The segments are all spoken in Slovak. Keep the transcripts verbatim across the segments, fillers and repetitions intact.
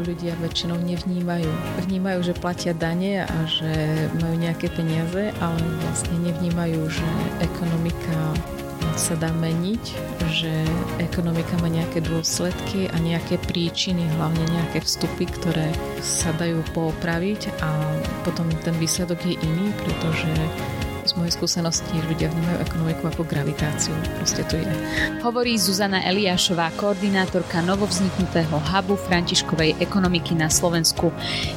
ekonomiku ľudia väčšinou nevnímajú. Vnímajú, že platia dane a že majú nejaké peniaze, ale vlastne nevnímajú, že ekonomika sa dá meniť, že ekonomika má nejaké dôsledky a nejaké príčiny, hlavne nejaké vstupy, ktoré sa dajú poopraviť a potom ten výsledok je iný, pretože z mojej skúsenosti ľudia vnímajú ekonomiku ako gravitáciu. Proste to ide. Hovorí Zuzana Eliášová, koordinátorka novovzniknutého hubu Františkovej ekonomiky na Slovensku.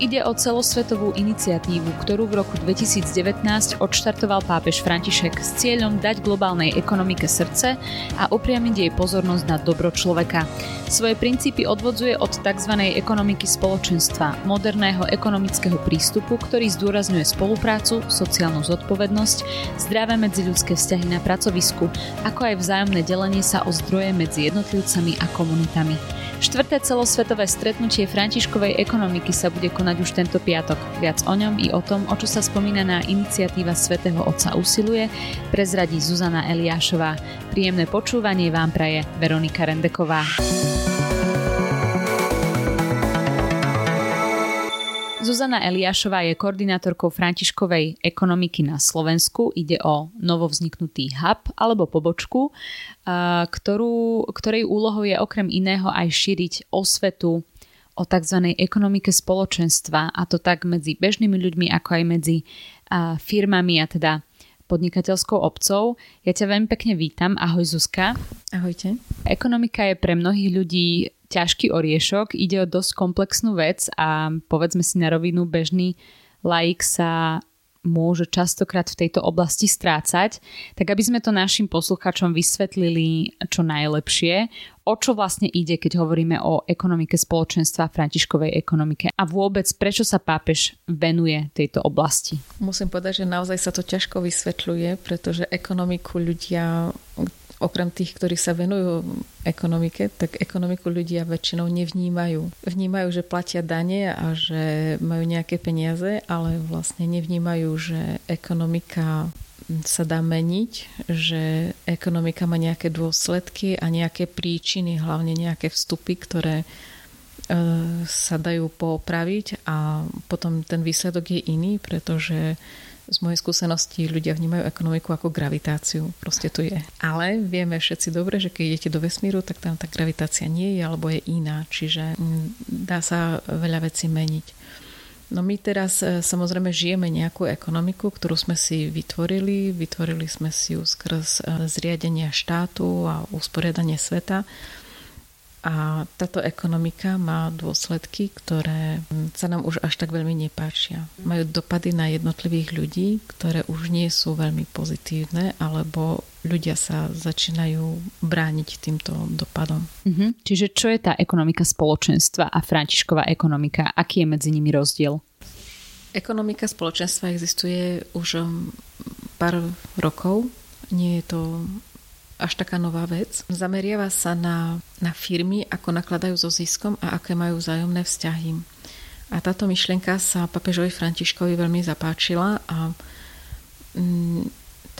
Ide o celosvetovú iniciatívu, ktorú v roku dvetisíc devätnásť odštartoval pápež František s cieľom dať globálnej ekonomike srdce a upriamiť jej pozornosť na dobro človeka. Svoje princípy odvodzuje od tzv. Ekonomiky spoločenstva, moderného ekonomického prístupu, ktorý zdôrazňuje spoluprácu, sociálnu zodpovednosť, zdravé medziľudské vzťahy na pracovisku, ako aj vzájomné delenie sa o zdroje medzi jednotlivcami a komunitami. Štvrté celosvetové stretnutie Františkovej ekonomiky sa bude konať už tento piatok. Viac o ňom i o tom, o čo sa spomínaná iniciatíva Svätého Otca usiluje, prezradí Zuzana Eliášová. Príjemné počúvanie vám praje Veronika Rendeková. Zuzana Eliášová je koordinátorkou Františkovej ekonomiky na Slovensku. Ide o novovzniknutý hub alebo pobočku, ktorú, ktorej úlohou je okrem iného aj šíriť osvetu o tzv. Ekonomike spoločenstva, a to tak medzi bežnými ľuďmi, ako aj medzi firmami a teda podnikateľskou obcou. Ja ťa veľmi pekne vítam. Ahoj, Zuzka. Ahojte. Ekonomika je pre mnohých ľudí ťažký oriešok, ide o dosť komplexnú vec a povedzme si na rovinu, bežný laik sa môže častokrát v tejto oblasti strácať. Tak aby sme to našim poslucháčom vysvetlili čo najlepšie, o čo vlastne ide, keď hovoríme o ekonomike spoločenstva, Františkovej ekonomike a vôbec prečo sa pápež venuje tejto oblasti. Musím povedať, že naozaj sa to ťažko vysvetľuje, pretože ekonomiku ľudia, okrem tých, ktorí sa venujú ekonomike, tak ekonomiku ľudia väčšinou nevnímajú. Vnímajú, že platia dane a že majú nejaké peniaze, ale vlastne nevnímajú, že ekonomika sa dá meniť, že ekonomika má nejaké dôsledky a nejaké príčiny, hlavne nejaké vstupy, ktoré sa dajú poopraviť a potom ten výsledok je iný, pretože z mojej skúsenosti ľudia vnímajú ekonomiku ako gravitáciu. Proste to je. Ale vieme všetci dobre, že keď idete do vesmíru, tak tam tá gravitácia nie je, alebo je iná. Čiže dá sa veľa vecí meniť. No my teraz samozrejme žijeme nejakú ekonomiku, ktorú sme si vytvorili. Vytvorili sme si ju skrz zriadenia štátu a usporiadanie sveta. A táto ekonomika má dôsledky, ktoré sa nám už až tak veľmi nepáčia. Majú dopady na jednotlivých ľudí, ktoré už nie sú veľmi pozitívne, alebo ľudia sa začínajú brániť týmto dopadom. Mhm. Čiže čo je tá ekonomika spoločenstva a Františkova ekonomika? Aký je medzi nimi rozdiel? Ekonomika spoločenstva existuje už pár rokov. Nie je to až taká nová vec. Zameriava sa na, na firmy, ako nakladajú so ziskom a aké majú vzájomné vzťahy. A táto myšlienka sa pápežovi Františkovi veľmi zapáčila a m,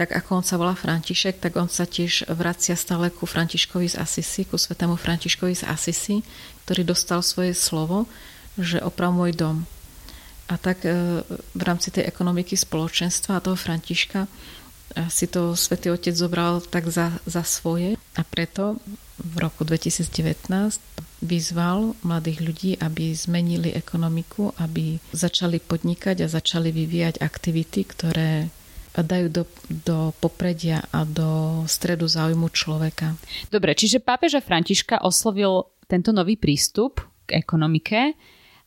tak ako on sa volá František, tak on sa tiež vracia stále ku Františkovi z Asisi, ku svätému Františkovi z Asisi, ktorý dostal svoje slovo, že oprav môj dom. A tak e, v rámci tej ekonomiky spoločenstva a toho Františka si to Svätý Otec zobral tak za, za svoje a preto v roku dvetisíc devätnásť vyzval mladých ľudí, aby zmenili ekonomiku, aby začali podnikať a začali vyvíjať aktivity, ktoré dajú do, do popredia a do stredu záujmu človeka. Dobre, čiže pápeža Františka oslovil tento nový prístup k ekonomike,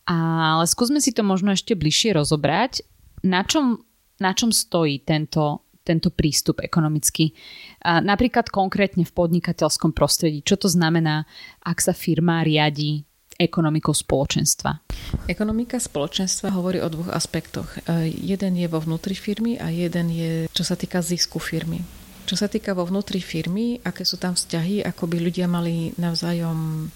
ale skúsme si to možno ešte bližšie rozobrať. Na čom, na čom stojí tento tento prístup ekonomický. Napríklad konkrétne v podnikateľskom prostredí. Čo to znamená, ak sa firma riadi ekonomikou spoločenstva? Ekonomika spoločenstva hovorí o dvoch aspektoch. Jeden je vo vnútri firmy a jeden je, čo sa týka zisku firmy. Čo sa týka vo vnútri firmy, aké sú tam vzťahy, ako by ľudia mali navzájom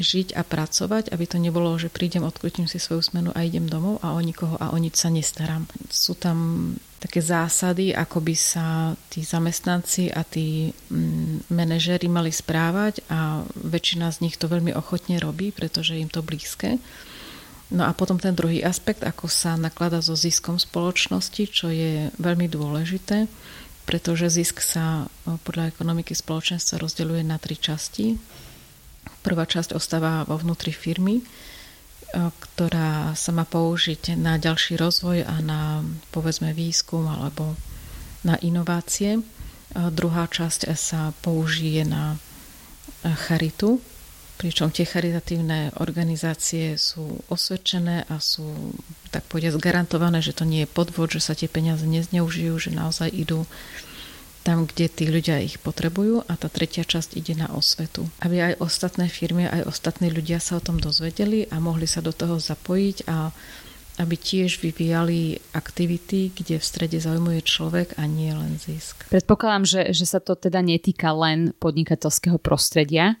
žiť a pracovať, aby to nebolo, že prídem, odkrutím si svoju smenu a idem domov a o nikoho a o nič sa nestarám. Sú tam také zásady, ako by sa tí zamestnanci a tí manažéri mali správať a väčšina z nich to veľmi ochotne robí, pretože im to blízke. No a potom ten druhý aspekt, ako sa naklada so ziskom spoločnosti, čo je veľmi dôležité, pretože zisk sa podľa ekonomiky spoločenstva rozdeľuje na tri časti. Prvá časť ostáva vo vnútri firmy, ktorá sa má použiť na ďalší rozvoj a na, povedzme, výskum alebo na inovácie. A druhá časť sa použije na charitu, pričom tie charitatívne organizácie sú osvedčené a sú, tak povedať, garantované, že to nie je podvod, že sa tie peniaze nezneužijú, že naozaj idú tam, kde tí ľudia ich potrebujú, a tá tretia časť ide na osvetu. Aby aj ostatné firmy, aj ostatní ľudia sa o tom dozvedeli a mohli sa do toho zapojiť a aby tiež vyvíjali aktivity, kde v strede zaujímuje človek a nie len zisk. Predpokladám, že, že sa to teda netýka len podnikateľského prostredia.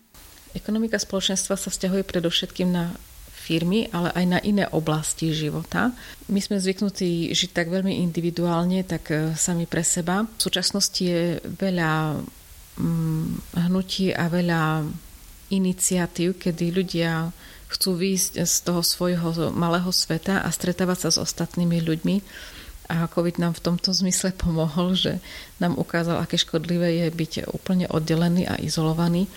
Ekonomika spoločenstva sa vzťahuje predovšetkým na firmy, ale aj na iné oblasti života. My sme zvyknutí žiť tak veľmi individuálne, tak sami pre seba. V súčasnosti je veľa hnutí a veľa iniciatív, kedy ľudia chcú vyjsť z toho svojho malého sveta a stretávať sa s ostatnými ľuďmi. A COVID nám v tomto zmysle pomohol, že nám ukázal, aké škodlivé je byť úplne oddelený a izolovaný.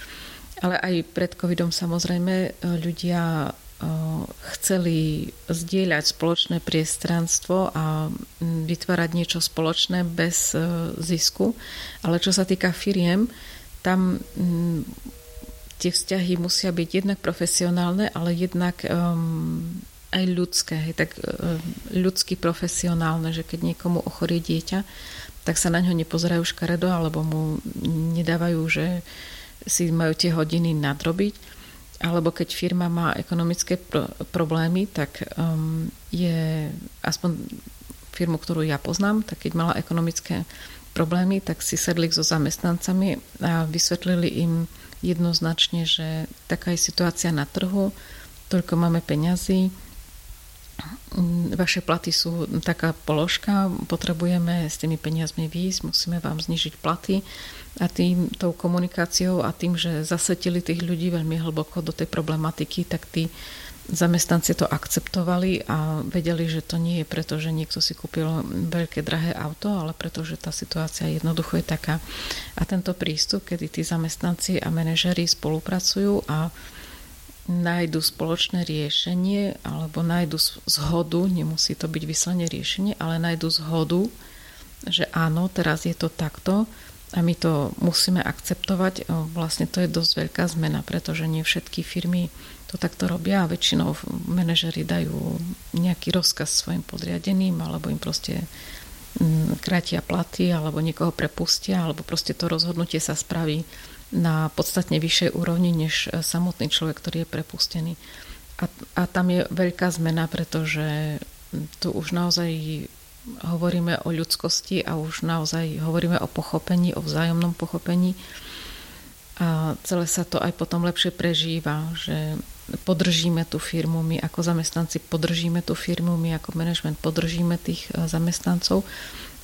Ale aj pred covidom samozrejme ľudia chceli zdieľať spoločné priestranstvo a vytvárať niečo spoločné bez zisku. Ale čo sa týka firiem, tam tie vzťahy musia byť jednak profesionálne, ale jednak aj ľudské. Tak ľudsky profesionálne, že keď niekomu ochorie dieťa, tak sa na ňo nepozerajú škaredo alebo mu nedávajú, že si majú tie hodiny nadrobiť, alebo keď firma má ekonomické pr- problémy, tak um, je aspoň firmu, ktorú ja poznám, tak keď mala ekonomické problémy, tak si sedli so zamestnancami a vysvetlili im jednoznačne, že taká je situácia na trhu, toľko máme peňazí, vaše platy sú taká položka, potrebujeme s tými peniazmi výjsť, musíme vám znižiť platy, a tým tou komunikáciou a tým, že zasetili tých ľudí veľmi hlboko do tej problematiky, tak tí zamestnanci to akceptovali a vedeli, že to nie je preto, že niekto si kúpil veľké drahé auto, ale preto, že tá situácia jednoducho je taká. A tento prístup, kedy tí zamestnanci a manažéri spolupracujú a nájdu spoločné riešenie alebo nájdu zhodu, nemusí to byť vyslane riešenie, ale nájdu zhodu, že áno, teraz je to takto a my to musíme akceptovať. Vlastne to je dosť veľká zmena, pretože nie všetky firmy to takto robia a väčšinou manažeri dajú nejaký rozkaz svojim podriadeným alebo im proste krátia platy alebo niekoho prepustia alebo proste to rozhodnutie sa spraví na podstatne vyššej úrovni než samotný človek, ktorý je prepustený. A, a tam je veľká zmena, pretože tu už naozaj hovoríme o ľudskosti a už naozaj hovoríme o pochopení, o vzájomnom pochopení. A celé sa to aj potom lepšie prežíva, že podržíme tú firmu, my ako zamestnanci podržíme tú firmu, my ako manažment podržíme tých zamestnancov.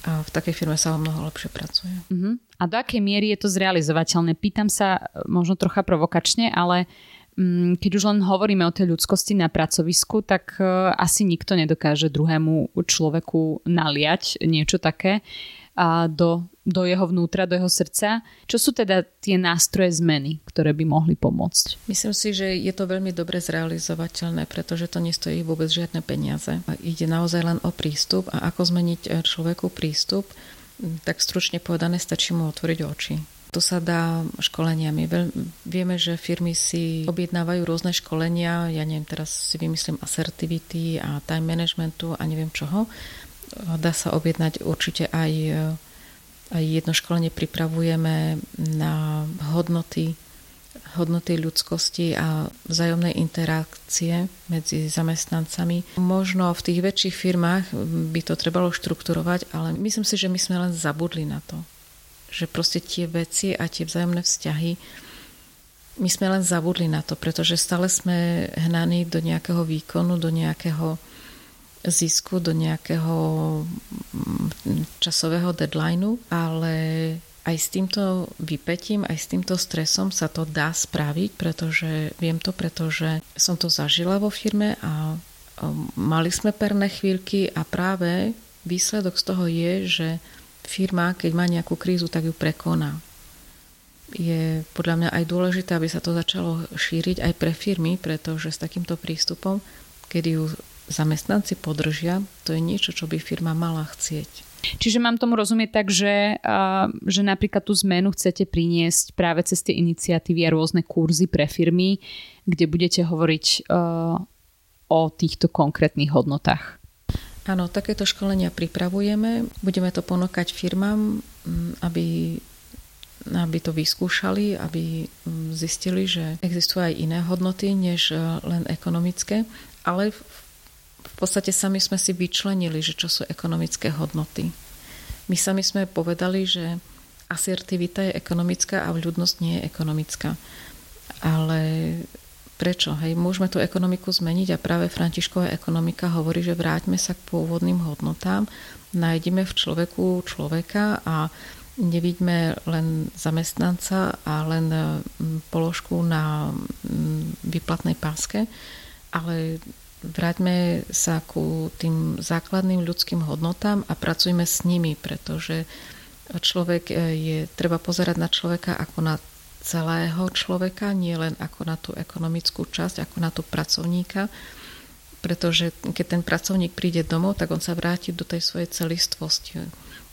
A v takej firme sa o mnoho lepšie pracuje. Uh-huh. A do akej miery je to zrealizovateľné? Pýtam sa možno trocha provokačne, ale um, keď už len hovoríme o tej ľudskosti na pracovisku, tak uh, asi nikto nedokáže druhému človeku naliať niečo také uh, do, do jeho vnútra, do jeho srdca. Čo sú teda tie nástroje zmeny, ktoré by mohli pomôcť? Myslím si, že je to veľmi dobre zrealizovateľné, pretože to nestojí vôbec žiadne peniaze. Ide naozaj len o prístup a ako zmeniť človeku prístup, tak stručne povedané, stačí mu otvoriť oči. To sa dá školeniami. Vieme, že firmy si objednávajú rôzne školenia, ja neviem, teraz si vymyslím assertivity a time managementu a neviem čoho. Dá sa objednať určite aj, aj jedno školenie pripravujeme na hodnoty, hodnoty ľudskosti a vzájomnej interakcie medzi zamestnancami. Možno v tých väčších firmách by to trebalo štrukturovať, ale myslím si, že my sme len zabudli na to. Že proste tie veci a tie vzájomné vzťahy My sme len zabudli na to, pretože stále sme hnaní do nejakého výkonu, do nejakého zisku, do nejakého časového deadlineu, ale aj s týmto vypätím, aj s týmto stresom sa to dá spraviť, pretože viem to, pretože som to zažila vo firme a mali sme perné chvíľky a práve výsledok z toho je, že firma, keď má nejakú krízu, tak ju prekoná. Je podľa mňa aj dôležité, aby sa to začalo šíriť aj pre firmy, pretože s takýmto prístupom, kedy ju zamestnanci podržia, to je niečo, čo by firma mala chcieť. Čiže mám tomu rozumieť tak, že, že napríklad tú zmenu chcete priniesť práve cez tie iniciatívy a rôzne kurzy pre firmy, kde budete hovoriť o týchto konkrétnych hodnotách. Áno, takéto školenia pripravujeme. Budeme to ponúkať firmám, aby aby to vyskúšali, aby zistili, že existujú aj iné hodnoty, než len ekonomické. Ale v podstate sami sme si vyčlenili, že čo sú ekonomické hodnoty. My sami sme povedali, že asertivita je ekonomická a vľúdnosť nie je ekonomická. Ale prečo? Hej, môžeme tú ekonomiku zmeniť a práve Františkova ekonomika hovorí, že vráťme sa k pôvodným hodnotám, nájdime v človeku človeka a nevidíme len zamestnanca a len položku na výplatnej páske, ale vráťme sa ku tým základným ľudským hodnotám a pracujme s nimi, pretože človek je, treba pozerať na človeka ako na celého človeka, nie len ako na tú ekonomickú časť, ako na tú pracovníka, pretože keď ten pracovník príde domov, tak on sa vráti do tej svojej celistvosti.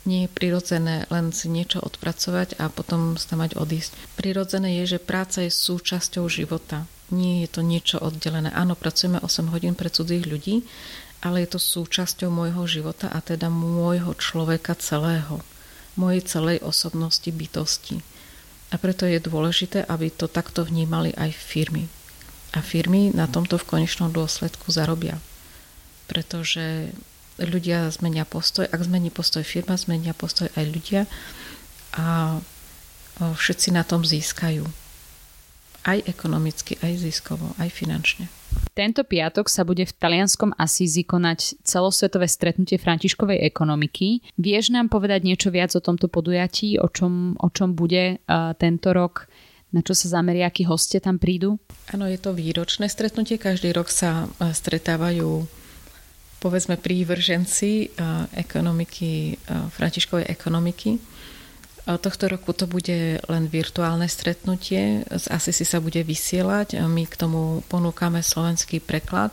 Nie je prirodzené len si niečo odpracovať a potom sa mať odísť. Prirodzené je, že práca je súčasťou života. Nie je to niečo oddelené. Áno, pracujeme osem hodín pre cudzích ľudí, ale je to súčasťou môjho života a teda môjho človeka celého. Mojej celej osobnosti, bytosti. A preto je dôležité, aby to takto vnímali aj firmy. A firmy na tomto v konečnom dôsledku zarobia. Pretože ľudia zmenia postoj. Ak zmení postoj firma, zmenia postoj aj ľudia a všetci na tom získajú. Aj ekonomicky, aj ziskovo, aj finančne. Tento piatok sa bude v talianskom Asízi konať celosvetové stretnutie Františkovej ekonomiky. Vieš nám povedať niečo viac o tomto podujatí? O čom, o čom bude uh, tento rok? Na čo sa zameria? Akí hostia tam prídu? Áno, je to výročné stretnutie. Každý rok sa uh, stretávajú povedzme prívrženci ekonomiky, Františkovej ekonomiky. Tohto roku to bude len virtuálne stretnutie. Z Asisi sa bude vysielať. My k tomu ponúkame slovenský preklad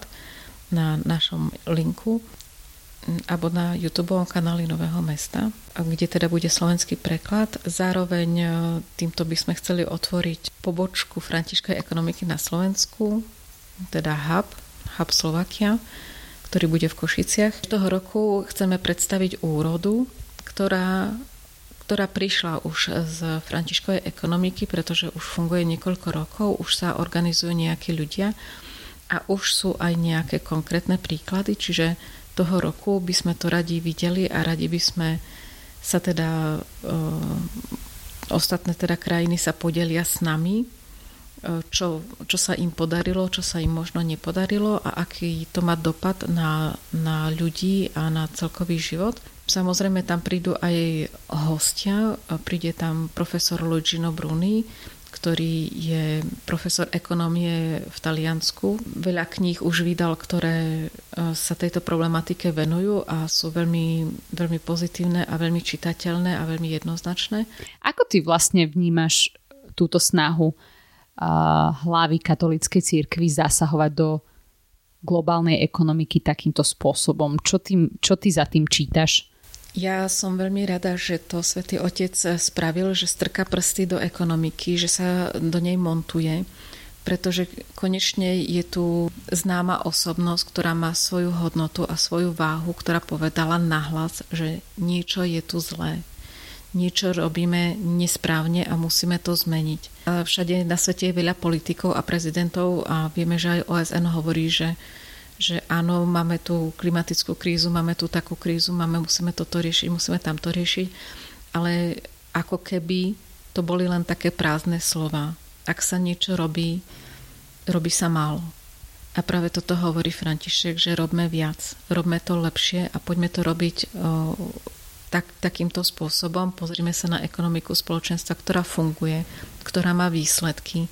na našom linku alebo na YouTubeovom kanáli Nového mesta, kde teda bude slovenský preklad. Zároveň týmto by sme chceli otvoriť pobočku Františkovej ekonomiky na Slovensku, teda hub, hub Slovakia, ktorý bude v Košiciach. Toho roku chceme predstaviť úrodu, ktorá, ktorá prišla už z Františkovej ekonomiky, pretože už funguje niekoľko rokov, už sa organizujú nejakí ľudia a už sú aj nejaké konkrétne príklady, čiže toho roku by sme to radi videli a radi by sme sa teda e, ostatné teda krajiny sa podelia s nami, Čo, čo sa im podarilo, čo sa im možno nepodarilo a aký to má dopad na, na ľudí a na celkový život. Samozrejme tam prídu aj hostia, príde tam profesor Luigino Bruni, ktorý je profesor ekonomie v Taliansku. Veľa kníh už vydal, ktoré sa tejto problematike venujú a sú veľmi, veľmi pozitívne a veľmi čitateľné a veľmi jednoznačné. Ako ty vlastne vnímaš túto snahu hlavy katolíckej cirkvi zasahovať do globálnej ekonomiky takýmto spôsobom? Čo ty, čo ty za tým čítaš? Ja som veľmi rada, že to Svätý Otec spravil, že strká prsty do ekonomiky, že sa do nej montuje, pretože konečne je tu známa osobnosť, ktorá má svoju hodnotu a svoju váhu, ktorá povedala nahlas, že niečo je tu zlé. Niečo robíme nesprávne a musíme to zmeniť. Všade na svete je veľa politikov a prezidentov a vieme, že aj O S N hovorí, že, že áno, máme tu klimatickú krízu, máme tu takú krízu, máme, musíme toto riešiť, musíme tamto riešiť, ale ako keby to boli len také prázdne slova. ak sa niečo robí, robí sa málo. A práve toto hovorí František, že robme viac, robme to lepšie a poďme to robiť o, tak, takýmto spôsobom. Pozrime sa na ekonomiku spoločenstva, ktorá funguje, ktorá má výsledky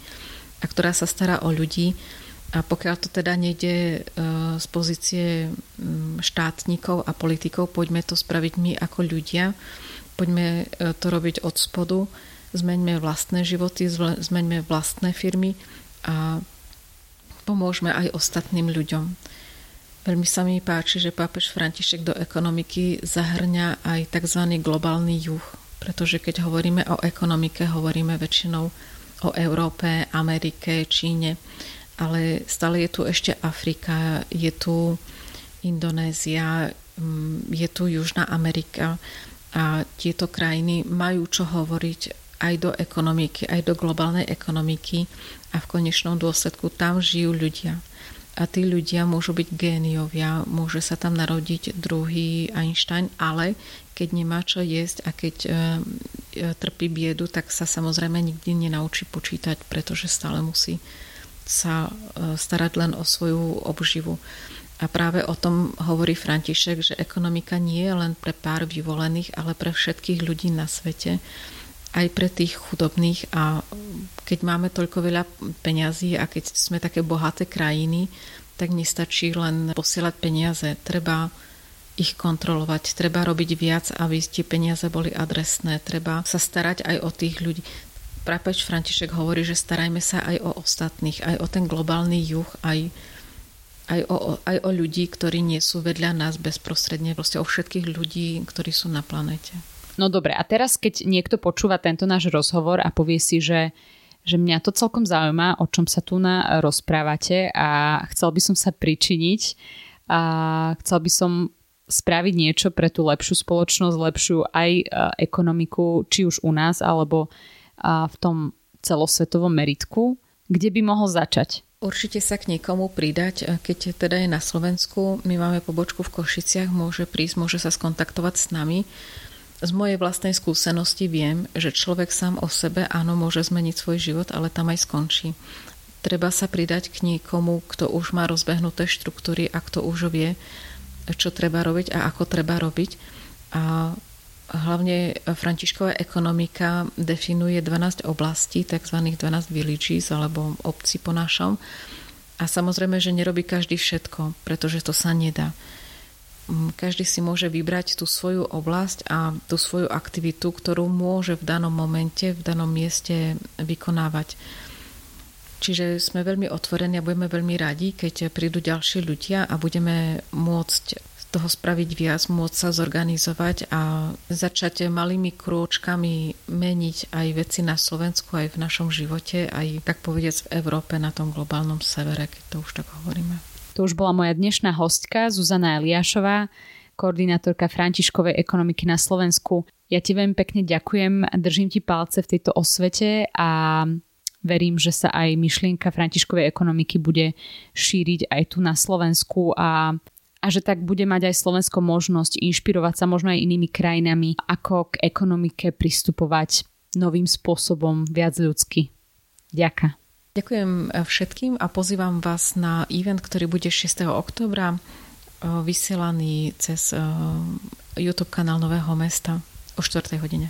a ktorá sa stará o ľudí. A pokiaľ to teda nejde z pozície štátnikov a politikov, poďme to spraviť my ako ľudia, poďme to robiť od spodu, zmeňme vlastné životy, zmeňme vlastné firmy a pomôžme aj ostatným ľuďom. Veľmi sa mi páči, že pápež František do ekonomiky zahrňa aj tzv. Globálny juh, pretože keď hovoríme o ekonomike, hovoríme väčšinou o Európe, Amerike, Číne, ale stále je tu ešte Afrika, je tu Indonézia, je tu Južná Amerika a tieto krajiny majú čo hovoriť aj do ekonomiky, aj do globálnej ekonomiky a v konečnom dôsledku tam žijú ľudia. A tí ľudia môžu byť géniovia, môže sa tam narodiť druhý Einstein, ale keď nemá čo jesť a keď e, trpí biedu, tak sa samozrejme nikdy nenaučí počítať, pretože stále musí sa starať len o svoju obživu. A práve o tom hovorí František, že ekonomika nie je len pre pár vyvolených, ale pre všetkých ľudí na svete, aj pre tých chudobných. A keď máme toľko veľa peňazí a keď sme také bohaté krajiny, tak nestačí len posielať peniaze. Treba ich kontrolovať, treba robiť viac, aby tie peniaze boli adresné. Treba sa starať aj o tých ľudí. Pápež František hovorí, že starajme sa aj o ostatných, aj o ten globálny juh, aj, aj, o, aj o ľudí, ktorí nie sú vedľa nás bezprostredne, proste o všetkých ľudí, ktorí sú na planete. No dobre, a teraz keď niekto počúva tento náš rozhovor a povie si, že, že mňa to celkom zaujíma, o čom sa tu na rozprávate a chcel by som sa pričiniť a chcel by som spraviť niečo pre tú lepšiu spoločnosť, lepšiu aj ekonomiku, či už u nás, alebo v tom celosvetovom meritku, kde by mohol začať? Určite sa k niekomu pridať, keď teda je na Slovensku, my máme pobočku v Košiciach, môže prísť, môže sa skontaktovať s nami. Z mojej vlastnej skúsenosti viem, že človek sám o sebe, áno, môže zmeniť svoj život, ale tam aj skončí. Treba sa pridať k niekomu, kto už má rozbehnuté štruktúry a kto už vie, čo treba robiť a ako treba robiť. A hlavne Františkova ekonomika definuje dvanásť oblastí, takzvaných dvanásť villages alebo obcí po našom. A samozrejme, že nerobí každý všetko, pretože to sa nedá. Každý si môže vybrať tú svoju oblasť a tú svoju aktivitu, ktorú môže v danom momente, v danom mieste vykonávať. Čiže sme veľmi otvorení a budeme veľmi radi, keď prídu ďalší ľudia a budeme môcť toho spraviť viac, môcť sa zorganizovať a začať malými krôčkami meniť aj veci na Slovensku, aj v našom živote, aj tak povediac v Európe, na tom globálnom severe, keď to už tak hovoríme. To už bola moja dnešná hostka, Zuzana Eliášová, koordinátorka Františkovej ekonomiky na Slovensku. Ja ti veľmi pekne ďakujem, držím ti palce v tejto osvete a verím, že sa aj myšlienka Františkovej ekonomiky bude šíriť aj tu na Slovensku a a že tak bude mať aj Slovensko možnosť inšpirovať sa možno aj inými krajinami, ako k ekonomike pristupovať novým spôsobom, viac ľudsky. Ďakujem. Ďakujem všetkým a pozývam vás na event, ktorý bude šiesteho októbra vysielaný cez YouTube kanál Nového mesta o štvrtej hodine.